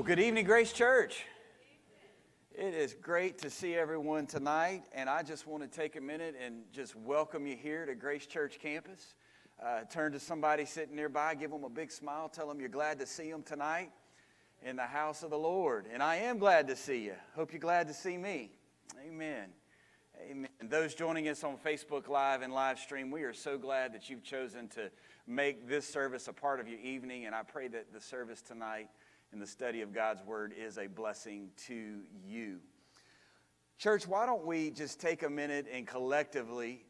Well, good evening, Grace Church. It is great to see everyone tonight, and I just want to take a minute and just welcome you here to Grace Church campus. Turn to somebody sitting nearby, give them a big smile, tell them you're glad to see them tonight in the house of the Lord. And I am glad to see you. Hope you're glad to see me. Amen. Amen. And those joining us on Facebook Live and live stream, we are so glad that you've chosen to make this service a part of your evening, and I pray that the service tonight and the study of God's Word is a blessing to you. Church, why don't we just take a minute and collectively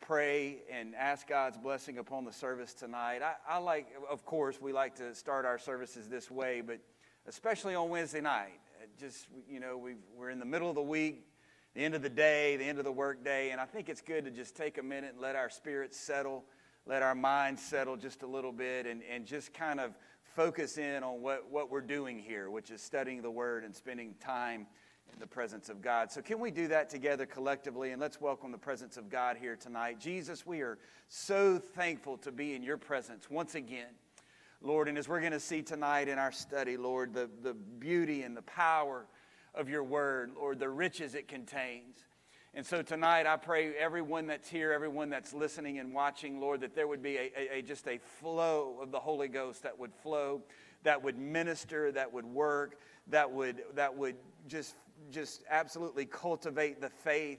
pray and ask God's blessing upon the service tonight. I like, of course, we like to start our services this way, but especially on Wednesday night. Just, you know, we're in the middle of the week, the end of the day, the end of the work day, and I think it's good to just take a minute and let our spirits settle, let our minds settle just a little bit, and just kind of focus in on what we're doing here, which is studying the Word and spending time in the presence of God. So can we do that together collectively? And let's welcome the presence of God here tonight. Jesus, we are so thankful to be in your presence once again, Lord. And as we're going to see tonight in our study, Lord, the beauty and the power of your Word, Lord, the riches it contains. And so tonight I pray everyone that's here, everyone that's listening and watching, Lord, that there would be just a flow of the Holy Ghost that would flow, that would minister, that would work, that would just absolutely cultivate the faith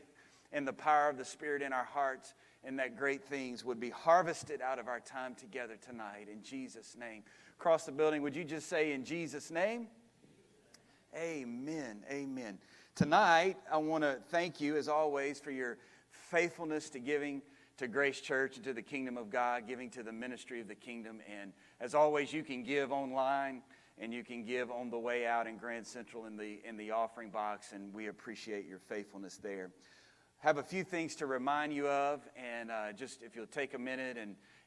and the power of the Spirit in our hearts, and that great things would be harvested out of our time together tonight. In Jesus' name. Across the building, would you just say, in Jesus' name? Amen. Amen. Tonight, I want to thank you, as always, for your faithfulness to giving to Grace Church and to the Kingdom of God, giving to the ministry of the Kingdom. And as always, you can give online, and you can give on the way out in Grand Central in the offering box, and we appreciate your faithfulness there. Have a few things to remind you of, and just if you'll take a minute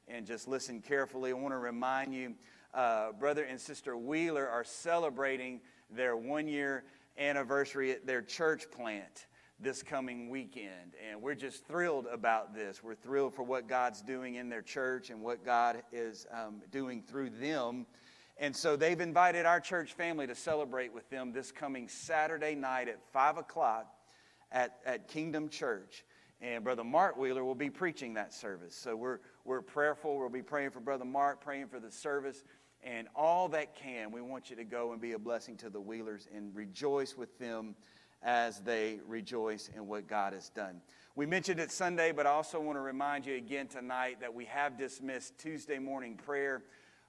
and just listen carefully, I want to remind you, Brother and Sister Wheeler are celebrating their one-year anniversary at their church plant this coming weekend, and we're just thrilled about this. We're thrilled for what God's doing in their church and what God is doing through them, and so they've invited our church family to celebrate with them this coming Saturday night at 5 o'clock at Kingdom Church, and Brother Mark Wheeler will be preaching that service, so we're prayerful. We'll be praying for Brother Mark, praying for the service, and all that can, we want you to go and be a blessing to the Wheelers and rejoice with them as they rejoice in what God has done. We mentioned it Sunday, but I also want to remind you again tonight that we have dismissed Tuesday morning prayer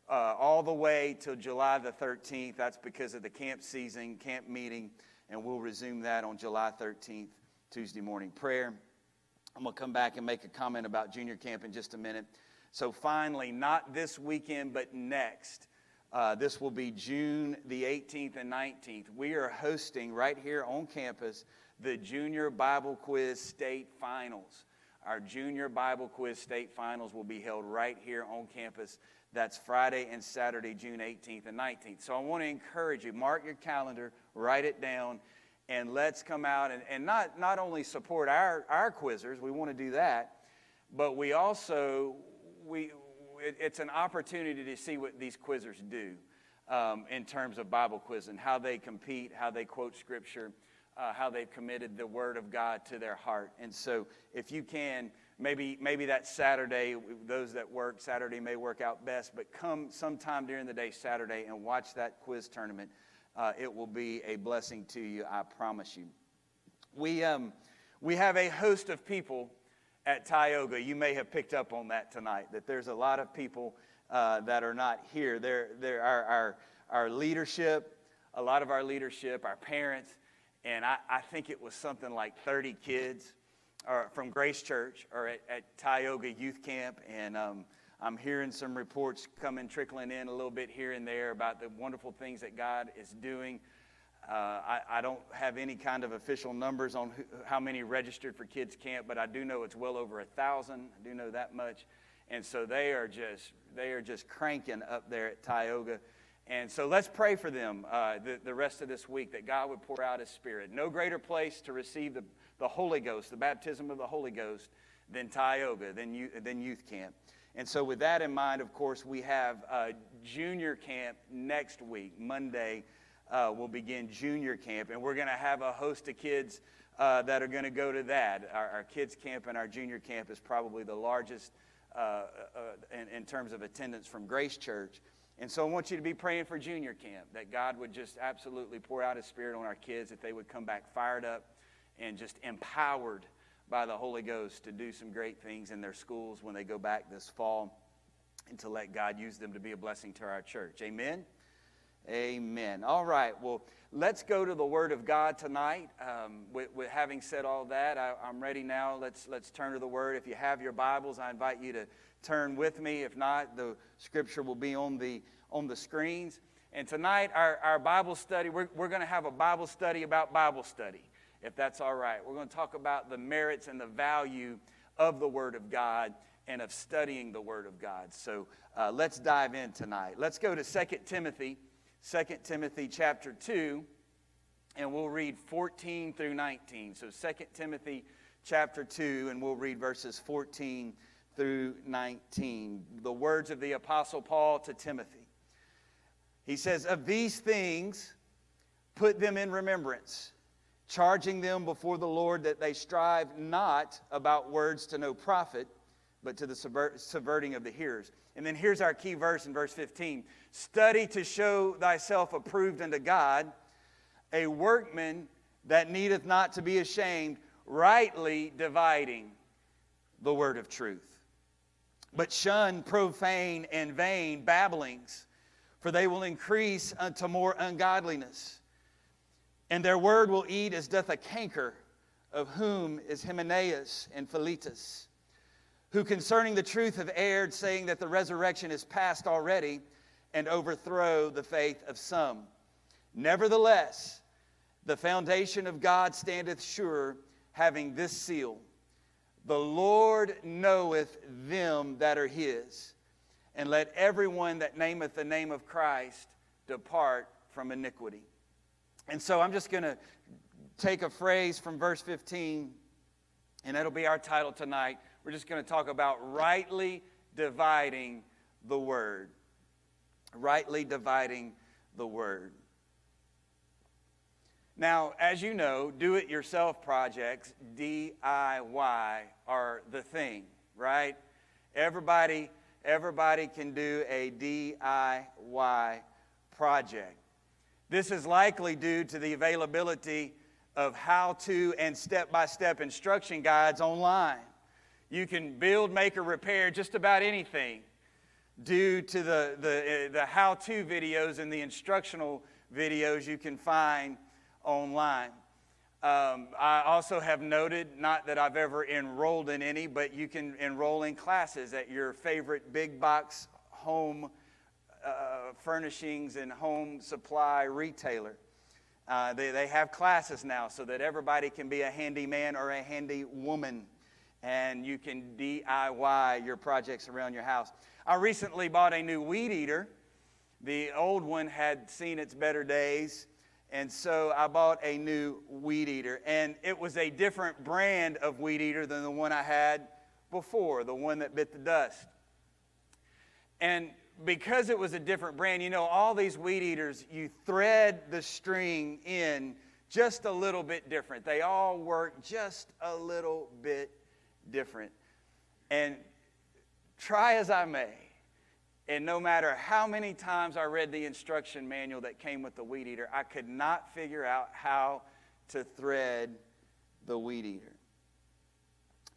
all the way till July the 13th. That's because of the camp season, camp meeting, and we'll resume that on July 13th, Tuesday morning prayer. I'm going to come back and make a comment about junior camp in just a minute. So finally, not this weekend, but next, this will be June the 18th and 19th. We are hosting right here on campus the Junior Bible Quiz State Finals. Our Junior Bible Quiz State Finals will be held right here on campus. That's Friday and Saturday, June 18th and 19th. So I want to encourage you, mark your calendar, write it down, and let's come out and not only support our quizzers, we want to do that, but we also... It's an opportunity to see what these quizzers do in terms of Bible quizzing, how they compete, how they quote Scripture, how they've committed the Word of God to their heart. And so if you can, maybe that Saturday, those that work Saturday may work out best, but come sometime during the day Saturday and watch that quiz tournament. It will be a blessing to you, I promise you. We have a host of people at Tioga. You may have picked up on that tonight, that there's a lot of people that are not here. There are our leadership, a lot of our leadership, our parents, and I think it was something like 30 kids from Grace Church or at Tioga Youth Camp, and I'm hearing some reports trickling in a little bit here and there about the wonderful things that God is doing. I don't have any kind of official numbers on how many registered for Kids Camp, but I do know it's well over 1,000. I do know that much, and so they are just cranking up there at Tioga, and so let's pray for them the rest of this week, that God would pour out His Spirit. No greater place to receive the Holy Ghost, the baptism of the Holy Ghost, than Tioga, than youth camp. And so with that in mind, of course, we have junior camp next week. Monday, we'll begin junior camp, and we're going to have a host of kids that are going to go to that. Our kids camp and our junior camp is probably the largest in terms of attendance from Grace Church. And so I want you to be praying for junior camp, that God would just absolutely pour out His Spirit on our kids, that they would come back fired up and just empowered by the Holy Ghost to do some great things in their schools when they go back this fall, and to let God use them to be a blessing to our church. Amen? Amen. All right, well, let's go to the Word of God tonight. With having said all that, I'm ready now. Let's turn to the Word. If you have your Bibles, I invite you to turn with me. If not, the Scripture will be on the screens. And tonight, our Bible study, we're going to have a Bible study about Bible study, if that's all right. We're going to talk about the merits and the value of the Word of God and of studying the Word of God. So let's dive in tonight. Let's go to 2 Timothy chapter 2, and we'll read 14 through 19. So 2 Timothy chapter 2, and we'll read verses 14 through 19. The words of the Apostle Paul to Timothy. He says, "Of these things put them in remembrance, charging them before the Lord that they strive not about words to no profit, but to the subverting of the hearers." And then here's our key verse in verse 15. "Study to show thyself approved unto God, a workman that needeth not to be ashamed, rightly dividing the word of truth. But shun profane and vain babblings, for they will increase unto more ungodliness. And their word will eat as doth a canker, of whom is Hymenaeus and Philetus, who concerning the truth have erred, saying that the resurrection is past already, and overthrow the faith of some. Nevertheless, the foundation of God standeth sure, having this seal: The Lord knoweth them that are His, and let everyone that nameth the name of Christ depart from iniquity." And so I'm just going to take a phrase from verse 15, and that'll be our title tonight. We're just going to talk about rightly dividing the word. Rightly dividing the word. Now, as you know, do-it-yourself projects, DIY, are the thing, right? Everybody can do a DIY project. This is likely due to the availability of how-to and step-by-step instruction guides online. You can build, make, or repair just about anything due to the how-to videos and the instructional videos you can find online. I also have noted, not that I've ever enrolled in any, but you can enroll in classes at your favorite big box home furnishings and home supply retailer. They have classes now so that everybody can be a handyman or a handy woman, and you can DIY your projects around your house. I recently bought a new weed eater. The old one had seen its better days, and so I bought a new weed eater. And it was a different brand of weed eater than the one I had before, the one that bit the dust. And because it was a different brand, you know, all these weed eaters, you thread the string in just a little bit different. They all work just a little bit different. And try as I may, and no matter how many times I read the instruction manual that came with the weed eater, I could not figure out how to thread the weed eater.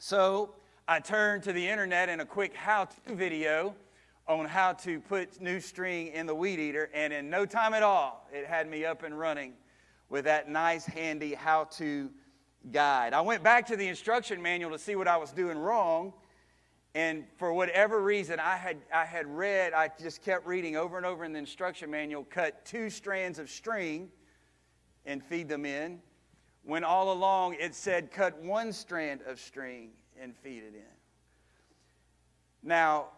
So I turned to the internet and a quick how-to video on how to put new string in the weed eater, and in no time at all, it had me up and running with that nice, handy how-to guide. I went back to the instruction manual to see what I was doing wrong, and for whatever reason, I just kept reading over and over in the instruction manual, cut two strands of string and feed them in, when all along it said cut one strand of string and feed it in. Now,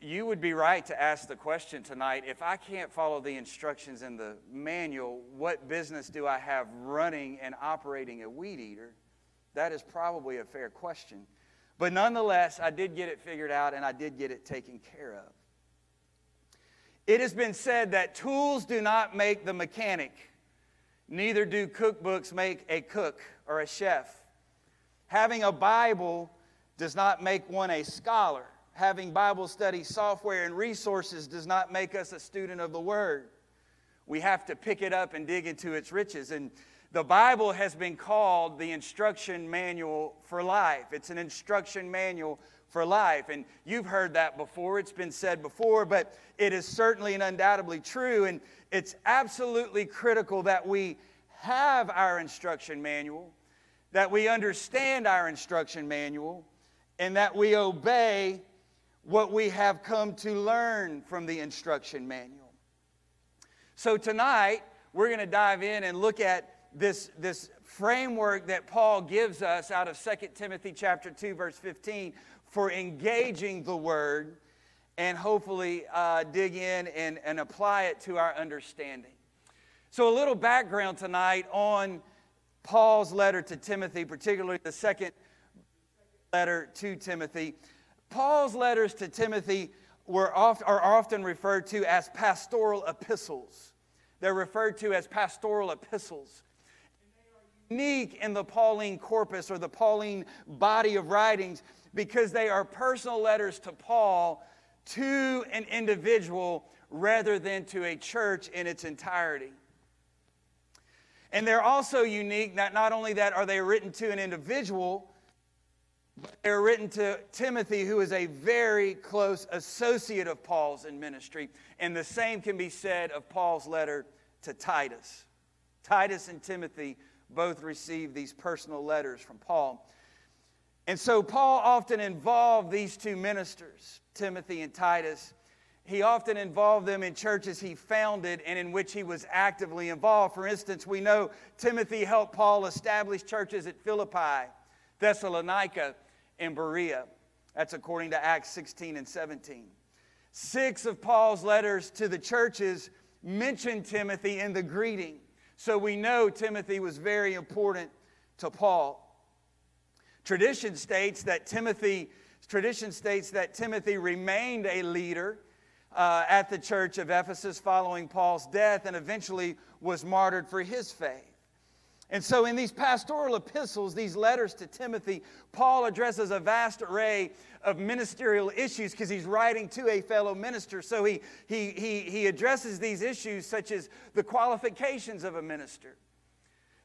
you would be right to ask the question tonight, if I can't follow the instructions in the manual, what business do I have running and operating a weed eater? That is probably a fair question. But nonetheless, I did get it figured out, and I did get it taken care of. It has been said that tools do not make the mechanic, neither do cookbooks make a cook or a chef. Having a Bible does not make one a scholar. Having Bible study software and resources does not make us a student of the Word. We have to pick it up and dig into its riches. And the Bible has been called the instruction manual for life. It's an instruction manual for life. And you've heard that before. It's been said before, but it is certainly and undoubtedly true. And it's absolutely critical that we have our instruction manual, that we understand our instruction manual, and that we obey what we have come to learn from the instruction manual. So tonight, we're going to dive in and look at this framework that Paul gives us out of 2 Timothy chapter 2, verse 15, for engaging the Word, and hopefully dig in and apply it to our understanding. So a little background tonight on Paul's letter to Timothy, particularly the second letter to Timothy. Paul's letters to Timothy are often referred to as pastoral epistles. They're referred to as pastoral epistles. Unique in the Pauline corpus or the Pauline body of writings because they are personal letters to Paul to an individual rather than to a church in its entirety. And they're also unique that not only that are they written to an individual, but they're written to Timothy, who is a very close associate of Paul's in ministry. And the same can be said of Paul's letter to Titus. Titus and Timothy both received these personal letters from Paul. And so Paul often involved these two ministers, Timothy and Titus. He often involved them in churches he founded and in which he was actively involved. For instance, we know Timothy helped Paul establish churches at Philippi, Thessalonica, and Berea. That's according to Acts 16 and 17. 6 of Paul's letters to the churches mention Timothy in the greeting. So we know Timothy was very important to Paul. Tradition states that Timothy remained a leader at the church of Ephesus following Paul's death and eventually was martyred for his faith. And so in these pastoral epistles, these letters to Timothy, Paul addresses a vast array of ministerial issues because he's writing to a fellow minister. So he addresses these issues such as the qualifications of a minister,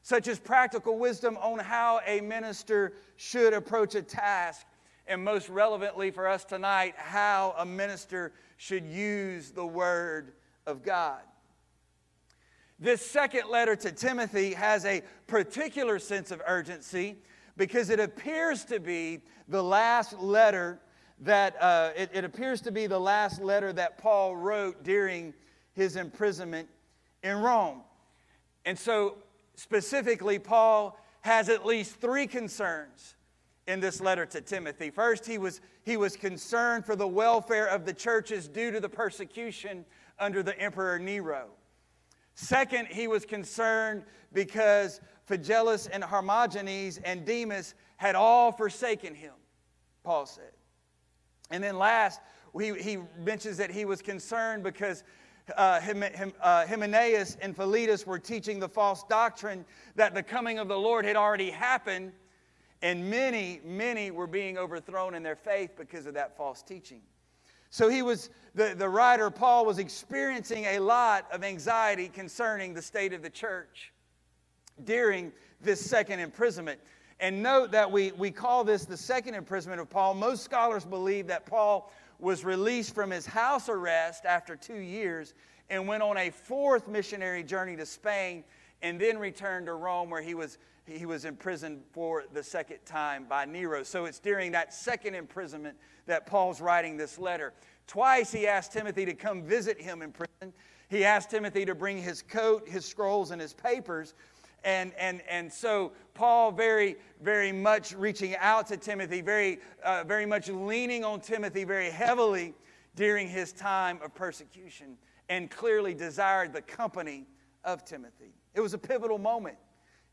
such as practical wisdom on how a minister should approach a task, and most relevantly for us tonight, how a minister should use the Word of God. This second letter to Timothy has a particular sense of urgency because it appears to be the last letter that Paul wrote during his imprisonment in Rome. And so specifically, Paul has at least 3 concerns in this letter to Timothy. First, he was concerned for the welfare of the churches due to the persecution under the Emperor Nero. Second, he was concerned because Phagellus and Harmogenes and Demas had all forsaken him, Paul said. And then last, he mentions that he was concerned because Hymenaeus and Philetus were teaching the false doctrine that the coming of the Lord had already happened, and many were being overthrown in their faith because of that false teaching. So the writer Paul was experiencing a lot of anxiety concerning the state of the church during this second imprisonment. And note that we call this the second imprisonment of Paul. Most scholars believe that Paul was released from his house arrest after 2 years and went on a 4th missionary journey to Spain and then returned to Rome where he was imprisoned for the second time by Nero. So it's during that second imprisonment that Paul's writing this letter. Twice he asked Timothy to come visit him in prison. He asked Timothy to bring his coat, his scrolls, and his papers. And so Paul very, very much reaching out to Timothy, very much leaning on Timothy very heavily during his time of persecution, and clearly desired the company of Timothy. It was a pivotal moment.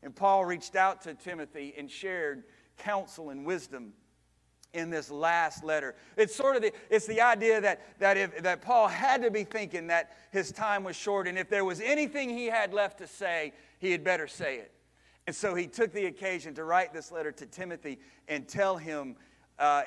And Paul reached out to Timothy and shared counsel and wisdom in this last letter. It's sort of the idea that Paul had to be thinking that his time was short, and if there was anything he had left to say, he had better say it. And so he took the occasion to write this letter to Timothy and tell him,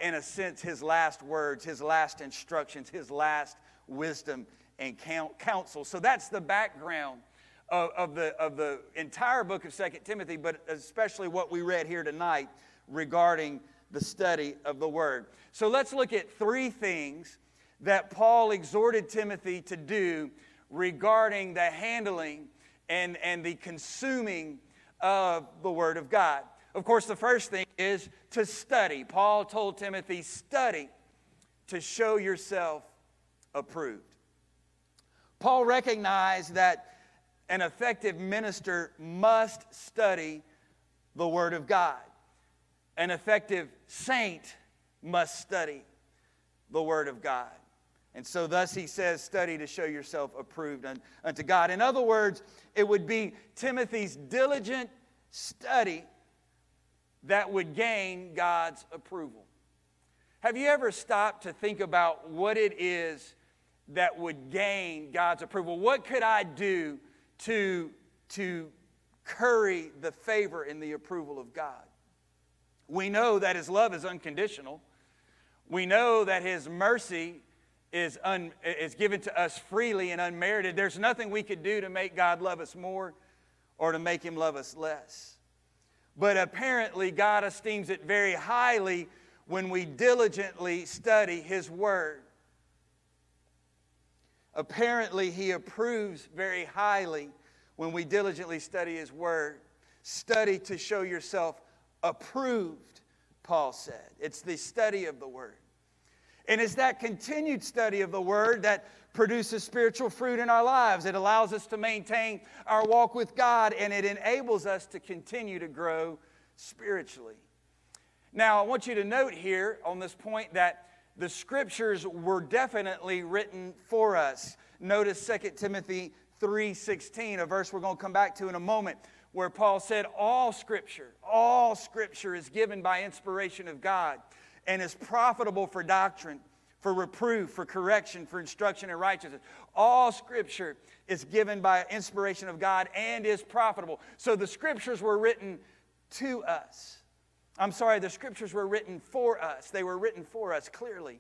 in a sense, his last words, his last instructions, his last wisdom and counsel. So that's the background of the entire book of 2 Timothy, but especially what we read here tonight regarding the study of the Word. So let's look at three things that Paul exhorted Timothy to do regarding the handling and the consuming of the Word of God. Of course, the first thing is to study. Paul told Timothy, study to show yourself approved. Paul recognized that an effective minister must study the Word of God. An effective saint must study the Word of God. And so thus he says, study to show yourself approved unto God. In other words, it would be Timothy's diligent study that would gain God's approval. Have you ever stopped to think about what it is that would gain God's approval? What could I do to curry the favor and the approval of God? We know that His love is unconditional. We know that His mercy is given to us freely and unmerited. There's nothing we could do to make God love us more or to make Him love us less. But apparently God esteems it very highly when we diligently study His Word. Apparently He approves very highly when we diligently study His Word. Study to show yourself approved, Paul said. It's the study of the Word. And it's that continued study of the Word that produces spiritual fruit in our lives. It allows us to maintain our walk with God, and it enables us to continue to grow spiritually. Now, I want you to note here on this point that the Scriptures were definitely written for us. Notice 2 Timothy 3:16, a verse we're going to come back to in a moment, where Paul said, all Scripture is given by inspiration of God and is profitable for doctrine, for reproof, for correction, for instruction in righteousness. All Scripture is given by inspiration of God and is profitable. So the Scriptures were written to us. I'm sorry, the Scriptures were written for us. They were written for us, clearly.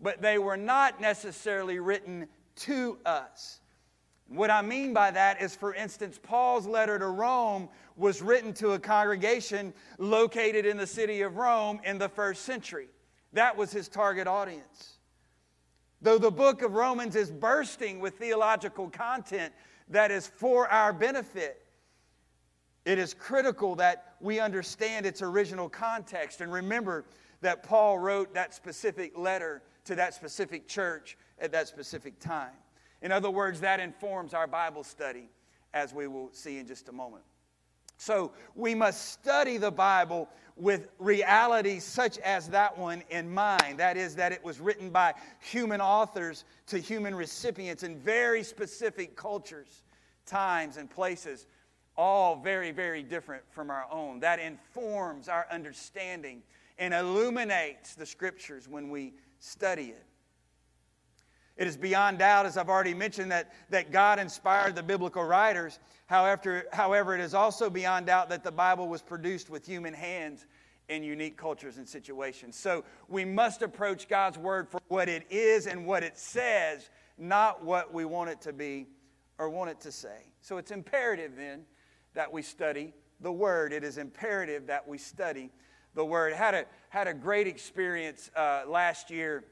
But they were not necessarily written to us. What I mean by that is, for instance, Paul's letter to Rome was written to a congregation located in the city of Rome in the first century. That was his target audience. Though the book of Romans is bursting with theological content that is for our benefit, it is critical that we understand its original context and remember that Paul wrote that specific letter to that specific church at that specific time. In other words, that informs our Bible study, as we will see in just a moment. So we must study the Bible with realities such as that one in mind. That is, that it was written by human authors to human recipients in very specific cultures, times, and places, all very, very different from our own. That informs our understanding and illuminates the Scriptures when we study it. It is beyond doubt, as I've already mentioned, that God inspired the biblical writers. However, it is also beyond doubt that the Bible was produced with human hands in unique cultures and situations. So we must approach God's Word for what it is and what it says, not what we want it to be or want it to say. So it's imperative, then, that we study the Word. It is imperative that we study the Word. I had a great experience last year.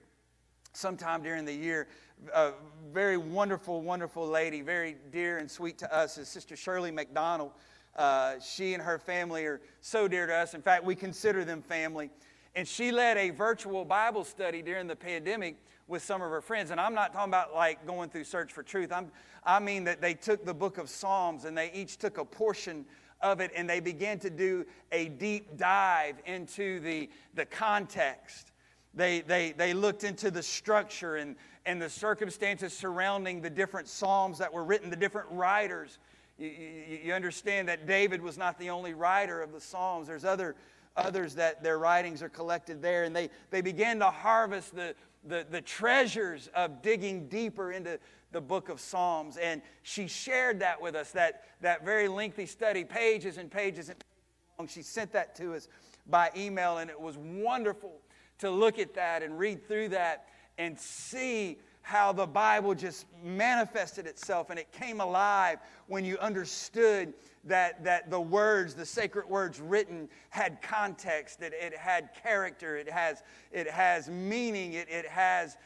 Sometime during the year, a very wonderful, wonderful lady, very dear and sweet to us, is Sister Shirley McDonald. She and her family are so dear to us. In fact, we consider them family. And she led a virtual Bible study during the pandemic with some of her friends. And I'm not talking about like going through Search for Truth. I mean that they took the book of Psalms and they each took a portion of it and they began to do a deep dive into the context. They looked into the structure and the circumstances surrounding the different psalms that were written, the different writers. You understand that David was not the only writer of the Psalms. There's other others that their writings are collected there. And they began to harvest the treasures of digging deeper into the book of Psalms. And she shared that with us, that very lengthy study, pages and pages and pages long. She sent that to us by email, and it was wonderful to look at that and read through that and see how the Bible just manifested itself and it came alive when you understood that the words, the sacred words written, had context, that it had character, it has meaning, it has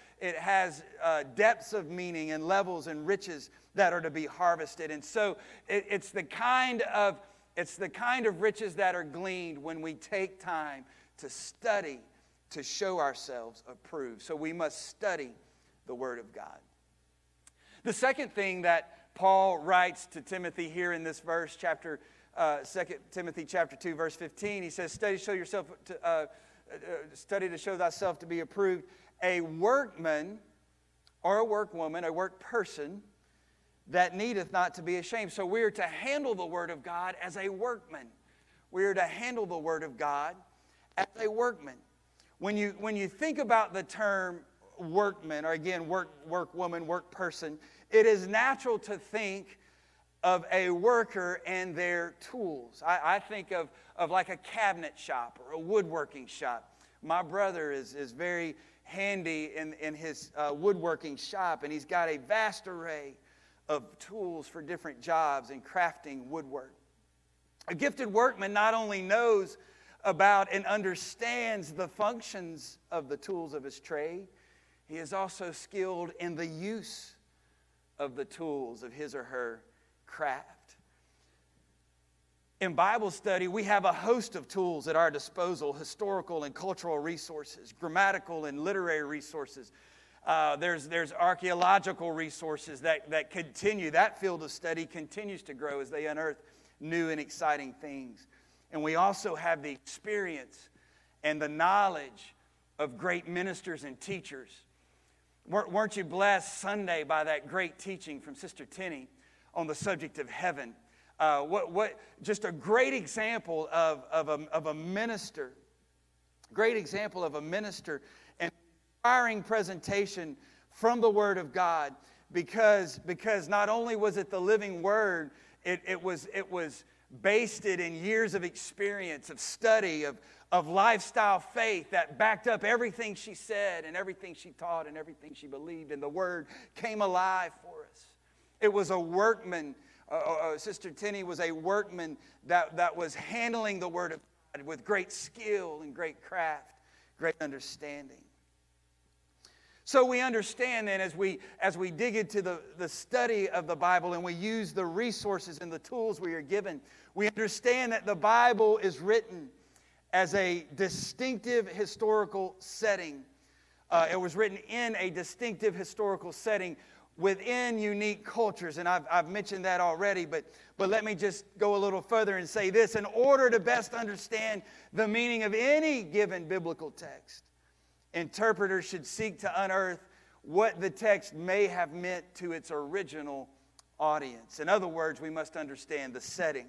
depths of meaning and levels and riches that are to be harvested. And so it's the kind of riches that are gleaned when we take time to study, to show ourselves approved. So we must study the Word of God. The second thing that Paul writes to Timothy here in this verse, 2 Timothy chapter 2, verse 15, he says, "Study to show thyself to be approved, a workman or a workwoman, a workperson that needeth not to be ashamed." So we are to handle the Word of God as a workman. We are to handle the Word of God as a workman. When you think about the term workman, or again, workwoman, workperson, it is natural to think of a worker and their tools. I think of like a cabinet shop or a woodworking shop. My brother is very handy in his woodworking shop, and he's got a vast array of tools for different jobs and crafting woodwork. A gifted workman not only knows about and understands the functions of the tools of his trade, he is also skilled in the use of the tools of his or her craft. In Bible study, we have a host of tools at our disposal, historical and cultural resources, grammatical and literary resources. There's archaeological resources that continue. That field of study continues to grow as they unearth new and exciting things. And we also have the experience and the knowledge of great ministers and teachers. Weren't you blessed Sunday by that great teaching from Sister Tenny on the subject of heaven? Just a great example of a minister. Great example of a minister and inspiring presentation from the Word of God, because not only was it the living Word, it was basted in years of experience, of study, of lifestyle faith that backed up everything she said and everything she taught and everything she believed, and the Word came alive for us. It was a workman. Sister Tenny was a workman that was handling the Word of God with great skill and great craft, great understanding. So we understand then, as we dig into the study of the Bible and we use the resources and the tools we are given, we understand that the Bible is written as a distinctive historical setting. It was written in a distinctive historical setting within unique cultures. And I've mentioned that already, but let me just go a little further and say this. In order to best understand the meaning of any given biblical text, interpreters should seek to unearth what the text may have meant to its original audience. In other words, we must understand the setting.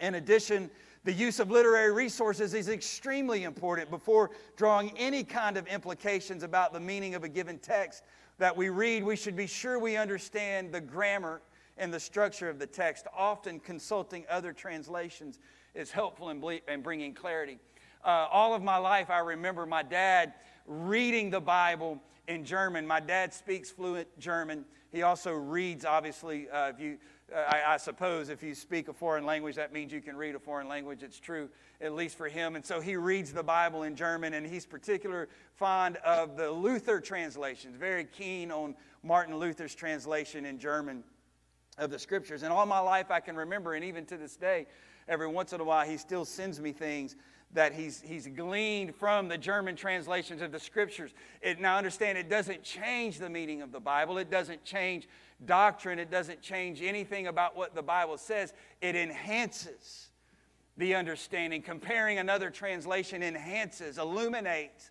In addition, the use of literary resources is extremely important. Before drawing any kind of implications about the meaning of a given text that we read, we should be sure we understand the grammar and the structure of the text. Often consulting other translations is helpful in bringing clarity. All of my life, I remember my dad reading the Bible in German. My dad speaks fluent German. He also reads, obviously. I suppose if you speak a foreign language, that means you can read a foreign language. It's true, at least for him. And so he reads the Bible in German, and he's particularly fond of the Luther translations, very keen on Martin Luther's translation in German of the Scriptures. And all my life, I can remember, and even to this day, every once in a while, he still sends me things that he's gleaned from the German translations of the Scriptures. Now understand, it doesn't change the meaning of the Bible. It doesn't change doctrine. It doesn't change anything about what the Bible says. It enhances the understanding. Comparing another translation enhances, illuminates.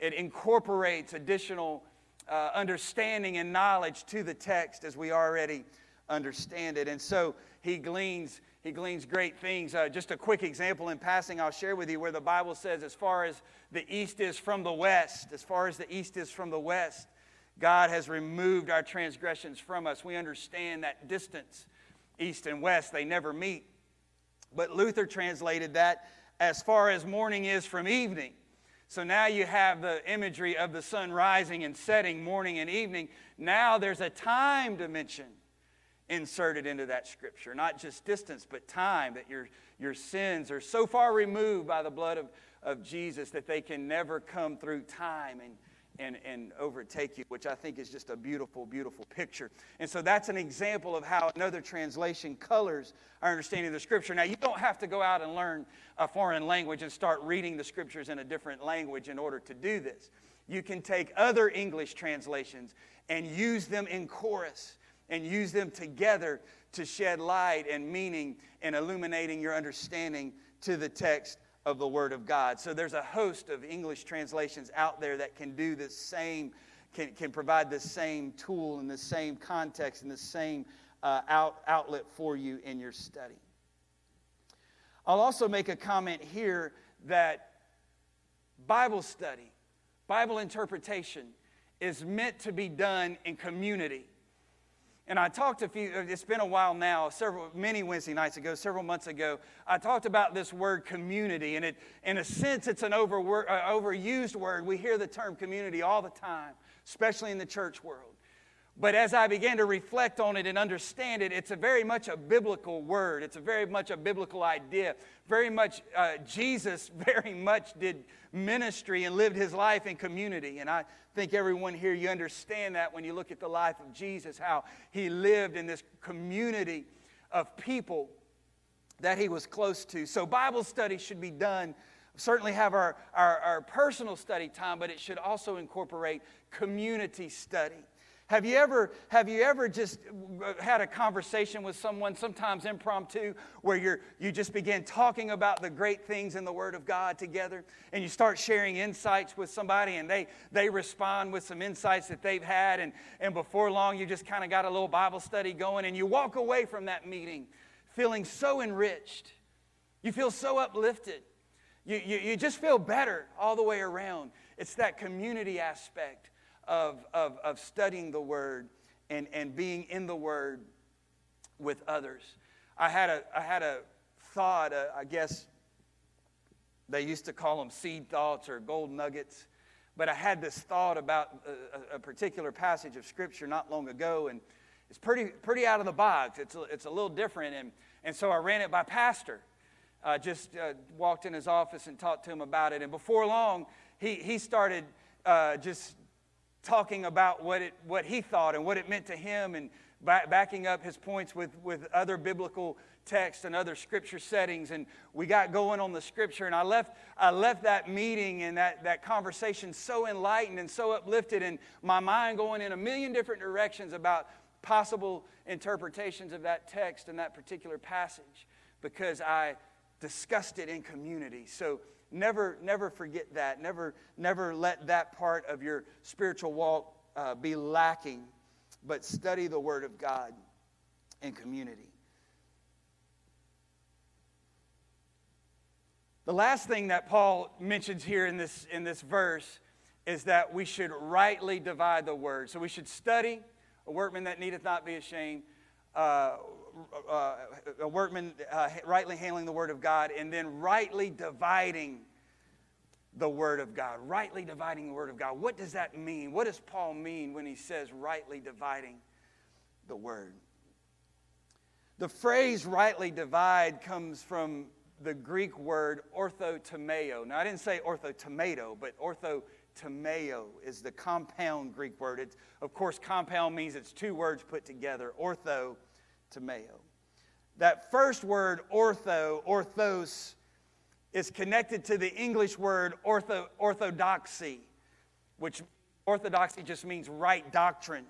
It incorporates additional understanding and knowledge to the text, as we already understand it. And so he gleans great things. Just a quick example in passing I'll share with you, where the Bible says as far as the east is from the west, God has removed our transgressions from us. We understand that distance, east and west, they never meet. But Luther translated that as far as morning is from evening. So now you have the imagery of the sun rising and setting, morning and evening. Now there's a time dimension inserted into that scripture. Not just distance, but time, that your sins are so far removed by the blood of Jesus that they can never come through time and overtake you, which I think is just a beautiful, beautiful picture. And so that's an example of how another translation colors our understanding of the Scripture. Now, you don't have to go out and learn a foreign language and start reading the Scriptures in a different language in order to do this. You can take other English translations and use them in chorus and use them together to shed light and meaning and illuminating your understanding to the text of the Word of God. So there's a host of English translations out there that can do the same, can provide the same tool and the same context and the same outlet for you in your study. I'll also make a comment here that Bible study, Bible interpretation is meant to be done in community. And I talked it's been a while now, many Wednesday nights ago, several months ago, I talked about this word community. And in a sense, it's an overused word. We hear the term community all the time, especially in the church world. But as I began to reflect on it and understand it, it's very much a biblical word. It's very much a biblical idea. Very much, Jesus very much did ministry and lived his life in community. And I think everyone here, you understand that when you look at the life of Jesus, how he lived in this community of people that he was close to. So Bible study should be done. Certainly have our personal study time, but it should also incorporate community study. Have you ever just had a conversation with someone, sometimes impromptu, where you just begin talking about the great things in the Word of God together, and you start sharing insights with somebody, and they respond with some insights that they've had, and before long you just kind of got a little Bible study going, and you walk away from that meeting feeling so enriched. You feel so uplifted. You just feel better all the way around. It's that community aspect of studying the Word and being in the Word with others. I had a thought, I guess they used to call them seed thoughts or gold nuggets, but I had this thought about a particular passage of Scripture not long ago, and it's pretty out of the box. It's a little different, and so I ran it by Pastor. Just walked in his office and talked to him about it, and before long he started just talking about what he thought and what it meant to him, and backing up his points with other biblical texts and other scripture settings, and we got going on the scripture, and I left that meeting and that conversation so enlightened and so uplifted, and my mind going in a million different directions about possible interpretations of that text and that particular passage, because I discussed it in community. So Never forget that. Never let that part of your spiritual walk be lacking, but study the Word of God in community. The last thing that Paul mentions here in this verse is that we should rightly divide the Word. So we should study, a workman that needeth not be ashamed, a workman rightly handling the Word of God, and then rightly dividing the Word of God. Rightly dividing the Word of God. What does that mean? What does Paul mean when he says rightly dividing the Word? The phrase rightly divide comes from the Greek word orthotomeo. Now, I didn't say orthotomato, but orthotomeo is the compound Greek word. It's, of course, compound means it's two words put together, ortho. Tomeo. That first word, orthos, is connected to the English word orthodoxy, which orthodoxy just means right doctrine.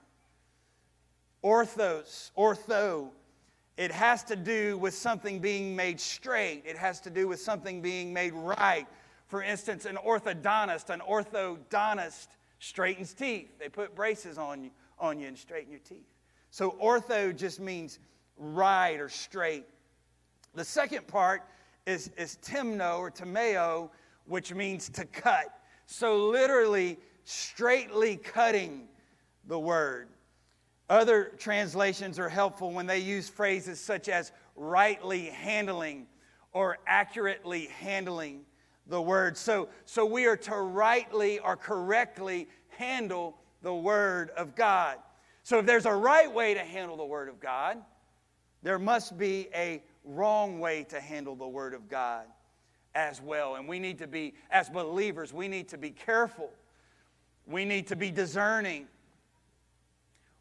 Ortho, it has to do with something being made straight. It has to do with something being made right. For instance, an orthodontist straightens teeth. They put braces on you and straighten your teeth. So ortho just means right or straight. The second part is timno or timeo, which means to cut. So literally, straightly cutting the word. Other translations are helpful when they use phrases such as rightly handling or accurately handling the word. So we are to rightly or correctly handle the word of God. So if there's a right way to handle the word of God, there must be a wrong way to handle the word of God as well. And we need to be, as believers, we need to be careful. We need to be discerning.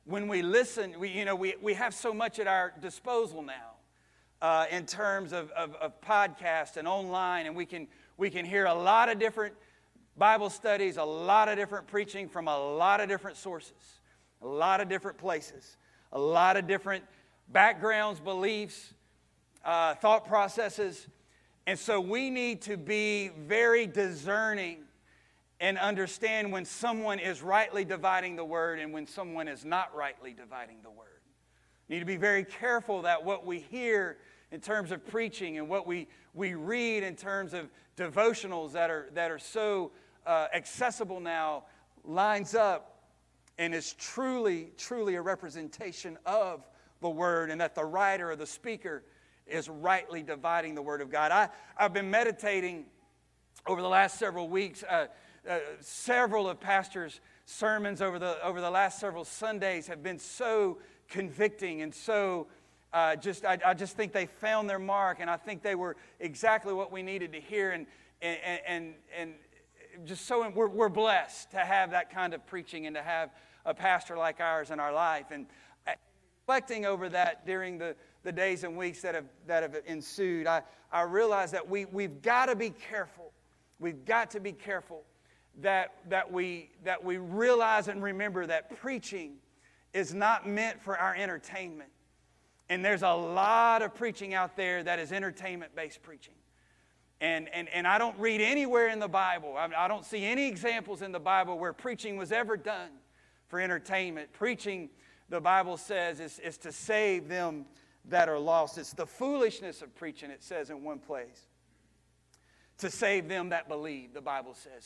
When we listen, we have so much at our disposal now in terms of podcasts and online, and we can hear a lot of different Bible studies, a lot of different preaching from a lot of different sources, a lot of different places, a lot of different backgrounds, beliefs, thought processes. And so we need to be very discerning and understand when someone is rightly dividing the word and when someone is not rightly dividing the word. We need to be very careful that what we hear in terms of preaching and what we read in terms of devotionals that are so accessible now lines up and is truly, truly a representation of the word, and that the writer or the speaker is rightly dividing the word of God. I've been meditating over the last several weeks, several of Pastor's sermons over the last several Sundays have been so convicting and so I just think they found their mark, and I think they were exactly what we needed to hear, and just so we're blessed to have that kind of preaching and to have a pastor like ours in our life. And reflecting over that during the days and weeks that have ensued, I realized that we've got to be careful. We've got to be careful that we realize and remember that preaching is not meant for our entertainment. And there's a lot of preaching out there that is entertainment-based preaching. And I don't read anywhere in the Bible, I don't see any examples in the Bible where preaching was ever done for entertainment. Preaching, the Bible says, is to save them that are lost. It's the foolishness of preaching, it says in one place. To save them that believe, the Bible says.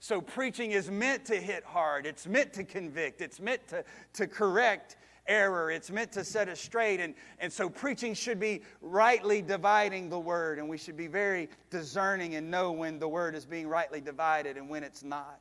So preaching is meant to hit hard. It's meant to convict. It's meant to correct error. It's meant to set us straight. And so preaching should be rightly dividing the word. And we should be very discerning and know when the word is being rightly divided and when it's not.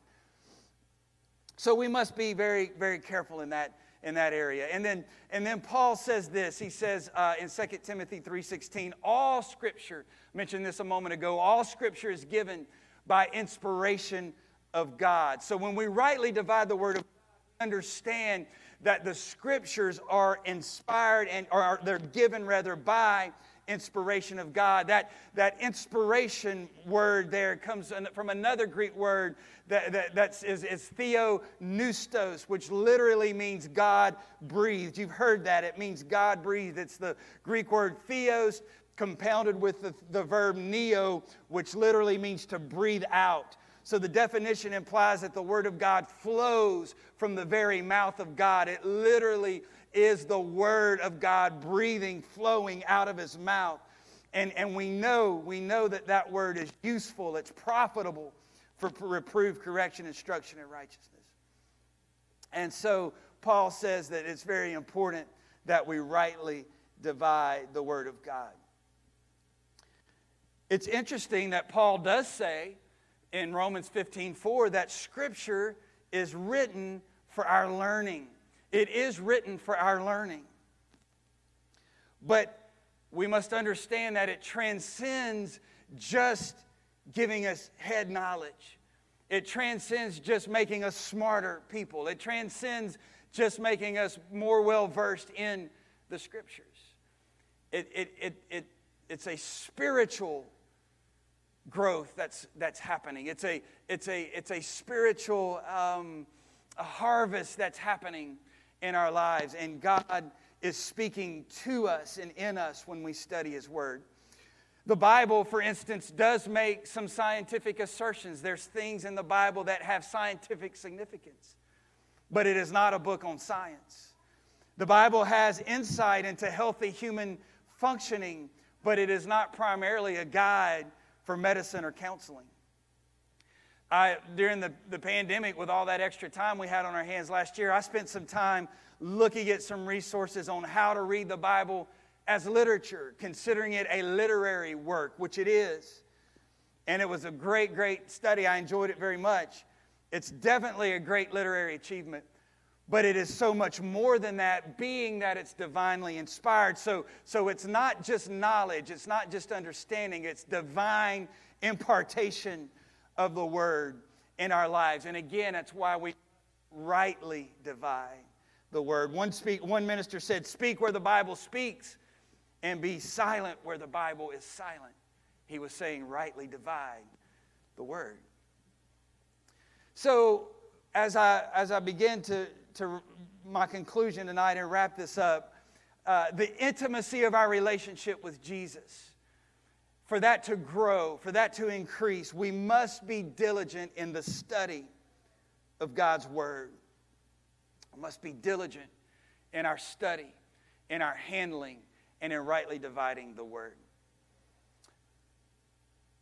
So we must be very, very careful in that area. And then Paul says this. He says in 2 Timothy 3:16, all Scripture, I mentioned this a moment ago, all Scripture is given by inspiration of God. So when we rightly divide the Word of God, we understand that the Scriptures are inspired or they're given rather by inspiration of God. That inspiration word there comes from another Greek word that is theonoustos, which literally means God breathed. You've heard that. It means God breathed. It's the Greek word theos compounded with the verb neo, which literally means to breathe out. So the definition implies that the word of God flows from the very mouth of God. It literally is the word of God breathing, flowing out of his mouth. And we know that word is useful. It's profitable for reproof, correction, instruction, and righteousness. And so Paul says that it's very important that we rightly divide the word of God. It's interesting that Paul does say in Romans 15:4 that Scripture is written for our learning. It is written for our learning. But we must understand that it transcends just giving us head knowledge. It transcends just making us smarter people. It transcends just making us more well-versed in the Scriptures. It's a spiritual growth that's happening. It's a spiritual a harvest that's happening in our lives, and God is speaking to us and in us when we study his word. The Bible, for instance, does make some scientific assertions. There's things in the Bible that have scientific significance, but it is not a book on science. The Bible has insight into healthy human functioning, but it is not primarily a guide for medicine or counseling. During the pandemic, with all that extra time we had on our hands last year, I spent some time looking at some resources on how to read the Bible as literature, considering it a literary work, which it is. And it was a great, great study. I enjoyed it very much. It's definitely a great literary achievement, but it is so much more than that, being that it's divinely inspired. So it's not just knowledge, it's not just understanding, it's divine impartation of the word in our lives. And again, that's why we rightly divide the word. One minister said, "Speak where the Bible speaks and be silent where the Bible is silent." He was saying rightly divide the word. So as I begin to my conclusion tonight and wrap this up, the intimacy of our relationship with Jesus, for that to grow, for that to increase, we must be diligent in the study of God's word. We must be diligent in our study, in our handling, and in rightly dividing the word.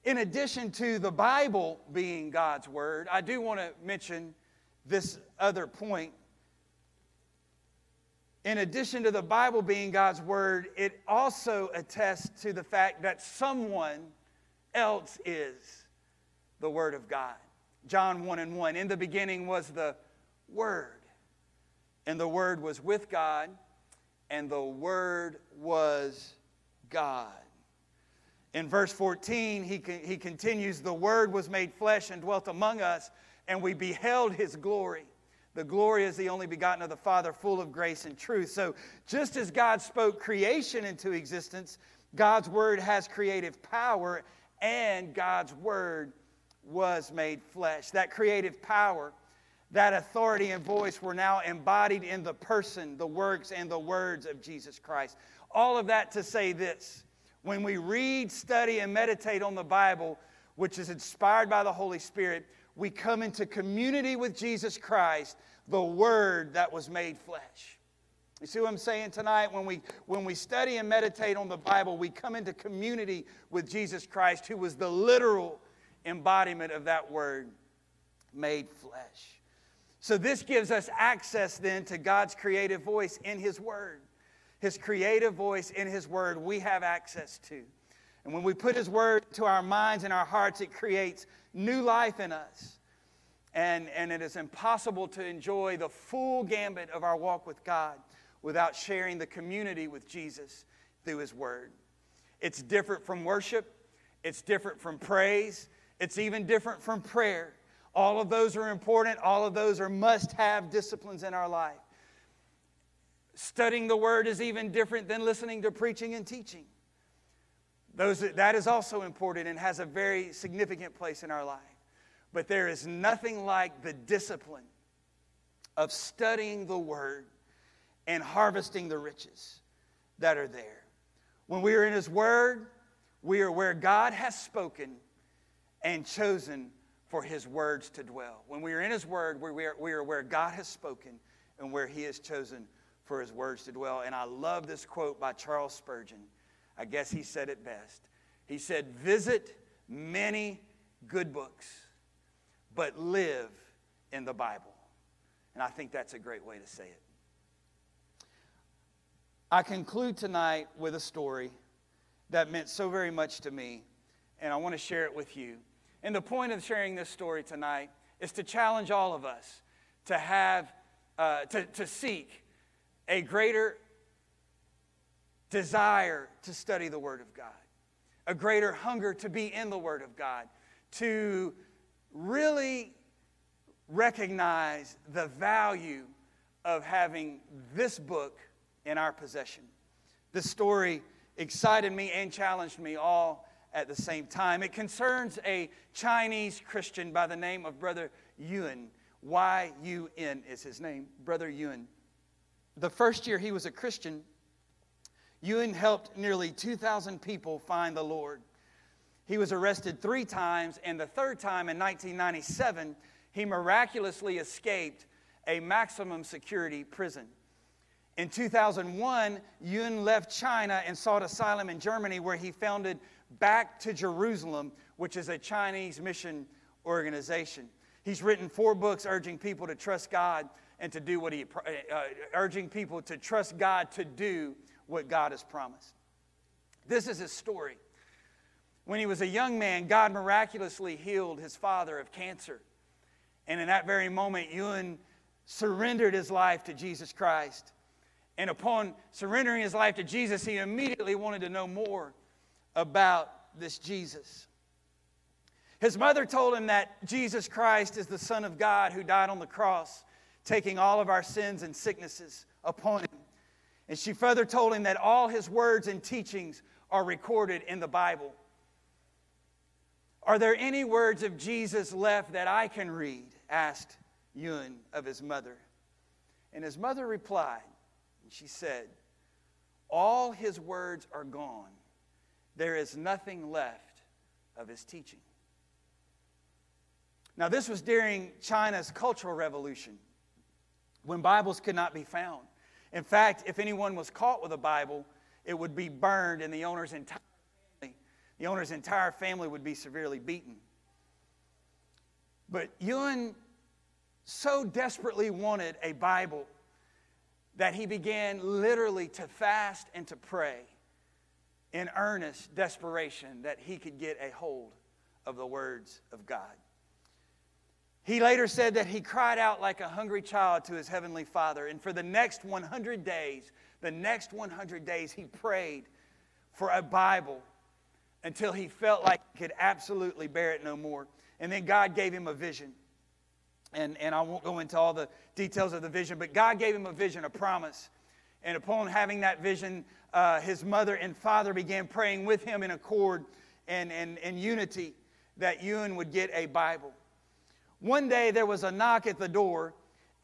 In addition to the Bible being God's word, I do want to mention this other point. In addition to the Bible being God's word, it also attests to the fact that someone else is the word of God. John 1:1, "In the beginning was the word, and the word was with God, and the word was God." In verse 14, he continues, "The word was made flesh and dwelt among us, and we beheld his glory. The glory is the only begotten of the Father, full of grace and truth." So just as God spoke creation into existence, God's word has creative power, and God's word was made flesh. That creative power, that authority and voice were now embodied in the person, the works, and the words of Jesus Christ. All of that to say this: when we read, study, and meditate on the Bible, which is inspired by the Holy Spirit, we come into community with Jesus Christ, the Word that was made flesh. You see what I'm saying tonight? When we study and meditate on the Bible, we come into community with Jesus Christ, who was the literal embodiment of that Word made flesh. So this gives us access then to God's creative voice in His Word. His creative voice in His Word we have access to. And when we put His Word to our minds and our hearts, it creates new life in us. And it is impossible to enjoy the full gambit of our walk with God without sharing the community with Jesus through His Word. It's different from worship. It's different from praise. It's even different from prayer. All of those are important. All of those are must-have disciplines in our life. Studying the Word is even different than listening to preaching and teaching. That is also important and has a very significant place in our life. But there is nothing like the discipline of studying the Word and harvesting the riches that are there. When we are in His Word, we are where God has spoken and chosen for His words to dwell. When we are in His Word, we are where God has spoken and where He has chosen for His words to dwell. And I love this quote by Charles Spurgeon. I guess he said it best. He said, "Visit many good books, but live in the Bible." And I think that's a great way to say it. I conclude tonight with a story that meant so very much to me, and I want to share it with you. And the point of sharing this story tonight is to challenge all of us to have, to seek a greater desire to study the Word of God, a greater hunger to be in the Word of God, to really recognize the value of having this book in our possession. This story excited me and challenged me all at the same time. It concerns a Chinese Christian by the name of Brother Yun. Y-U-N is his name, Brother Yun. The first year he was a Christian, Yun helped nearly 2,000 people find the Lord. He was arrested 3 times, and the third time in 1997, he miraculously escaped a maximum security prison. In 2001, Yun left China and sought asylum in Germany, where he founded Back to Jerusalem, which is a Chinese mission organization. He's written 4 books urging people to trust God and to do what He, urging people to trust God to do what God has promised. This is his story. When he was a young man, God miraculously healed his father of cancer. And in that very moment, Yun surrendered his life to Jesus Christ. And upon surrendering his life to Jesus, he immediately wanted to know more about this Jesus. His mother told him that Jesus Christ is the Son of God who died on the cross, taking all of our sins and sicknesses upon him. And she further told him that all his words and teachings are recorded in the Bible. Are there any words of Jesus left that I can read? Asked Yun of his mother. And his mother replied, and she said, all his words are gone. There is nothing left of his teaching. Now, this was during China's Cultural Revolution, when Bibles could not be found. In fact, if anyone was caught with a Bible, it would be burned, and the owner's entire family, would be severely beaten. But Yun so desperately wanted a Bible that he began literally to fast and to pray in earnest desperation that he could get a hold of the words of God. He later said that he cried out like a hungry child to his heavenly Father. And for the next 100 days, he prayed for a Bible until he felt like he could absolutely bear it no more. And then God gave him a vision. And I won't go into all the details of the vision, but God gave him a vision, a promise. And upon having that vision, his mother and father began praying with him in accord and unity that Ewan would get a Bible. One day there was a knock at the door,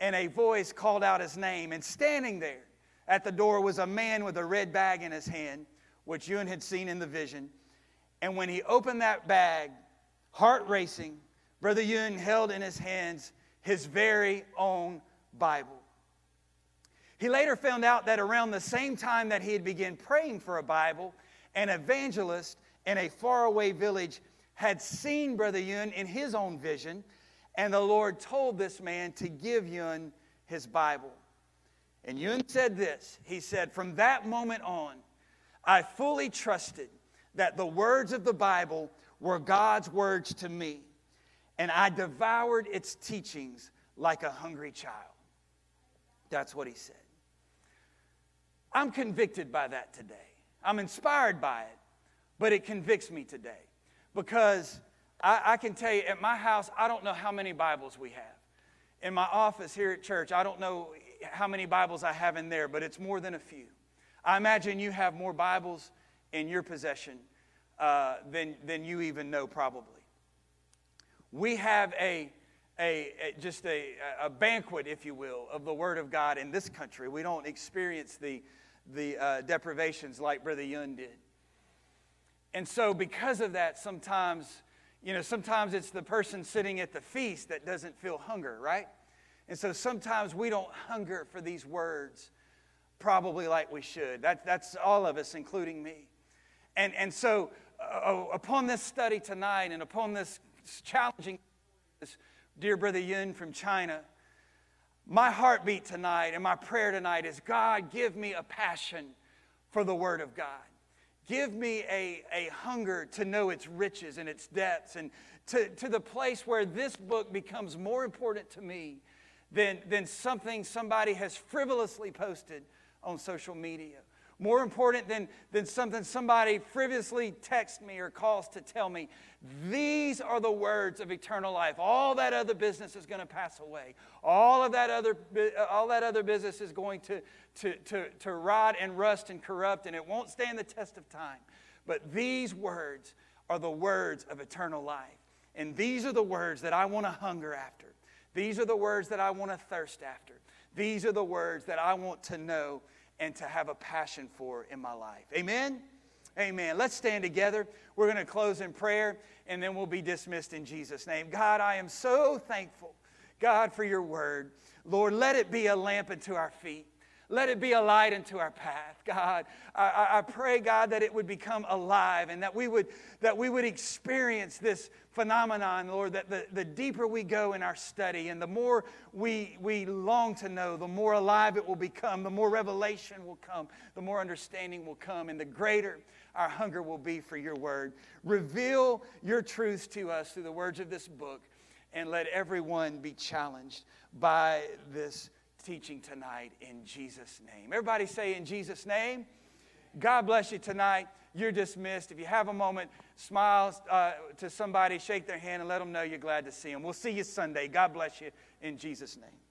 and a voice called out his name. And standing there at the door was a man with a red bag in his hand, which Yun had seen in the vision. And when he opened that bag, heart racing, Brother Yun held in his hands his very own Bible. He later found out that around the same time that he had begun praying for a Bible, an evangelist in a faraway village had seen Brother Yun in his own vision. And the Lord told this man to give Yun his Bible. And Yun said this. He said, from that moment on, I fully trusted that the words of the Bible were God's words to me. And I devoured its teachings like a hungry child. That's what he said. I'm convicted by that today. I'm inspired by it. But it convicts me today. Because I can tell you, at my house, I don't know how many Bibles we have. In my office here at church, I don't know how many Bibles I have in there, but it's more than a few. I imagine you have more Bibles in your possession than you even know, probably. We have a banquet, if you will, of the Word of God in this country. We don't experience the deprivations like Brother Yun did. And so because of that, sometimes it's the person sitting at the feast that doesn't feel hunger, right? And so sometimes we don't hunger for these words probably like we should. That's all of us, including me. And so upon this study tonight and upon this challenging, this dear Brother Yun from China, my heartbeat tonight and my prayer tonight is, God, give me a passion for the Word of God. Give me a hunger to know its riches and its depths, and to the place where this book becomes more important to me than something somebody has frivolously posted on social media. More important than something somebody frivolously texts me or calls to tell me. These are the words of eternal life. All that other business is going to pass away. All that other business is going to rot and rust and corrupt, and it won't stand the test of time. But these words are the words of eternal life. And these are the words that I want to hunger after. These are the words that I want to thirst after. These are the words that I want to know and to have a passion for in my life. Amen? Amen. Let's stand together. We're going to close in prayer, and then we'll be dismissed in Jesus' name. God, I am so thankful, God, for your word. Lord, let it be a lamp unto our feet. Let it be a light unto our path, God. I pray, God, that it would become alive and that we would experience this phenomenon, Lord, that the deeper we go in our study and the more we long to know, the more alive it will become, the more revelation will come, the more understanding will come, and the greater our hunger will be for your word. Reveal your truths to us through the words of this book, and let everyone be challenged by this teaching tonight, in Jesus' name. Everybody say, in Jesus' name. God bless you tonight. You're dismissed. If you have a moment, smile to somebody, shake their hand, and let them know you're glad to see them. We'll see you Sunday. God bless you in Jesus' name.